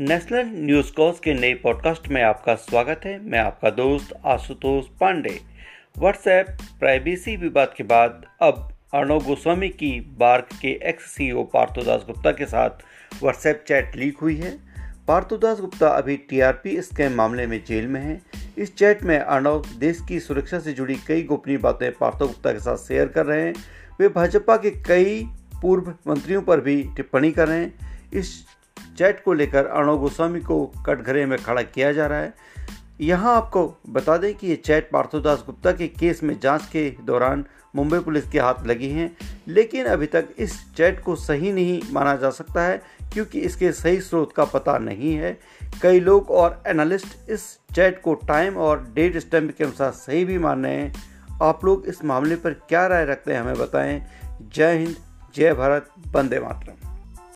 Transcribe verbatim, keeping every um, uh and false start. National news calls के नए podcast में आपका स्वागत है। मैं आपका दोस्त आशुतोष पांडे। व्हाट्सएप प्राइवेसी विवाद के बाद अब अर्णव गोस्वामी की बार्क के ex C O Partho Dasgupta के साथ व्हाट्सएप चैट लीक हुई है। पार्थो दासगुप्ता अभी टी आर पी स्कैम मामले में जेल में हैं। इस चैट में अर्णव देश की सुरक्षा से जुड़ी कई गोपनीय बातें पार्थो गुप्ता के साथ शेयर कर रहे हैं। वे भाजपा के कई पूर्व मंत्रियों पर भी टिप्पणी कर रहे हैं। इस चैट को लेकर अर्णव गोस्वामी को कटघरे में खड़ा किया जा रहा है। यहाँ आपको बता दें कि ये चैट पार्थो दासगुप्ता के केस में जांच के दौरान मुंबई पुलिस के हाथ लगी हैं, लेकिन अभी तक इस चैट को सही नहीं माना जा सकता है क्योंकि इसके सही स्रोत का पता नहीं है। कई लोग और एनालिस्ट इस चैट को टाइम और डेट स्टैम्प के अनुसार सही भी मान रहे हैं। आप लोग इस मामले पर क्या राय रखते हैं, हमें बताएं। जय हिंद, जय भारत, वंदे मातरम।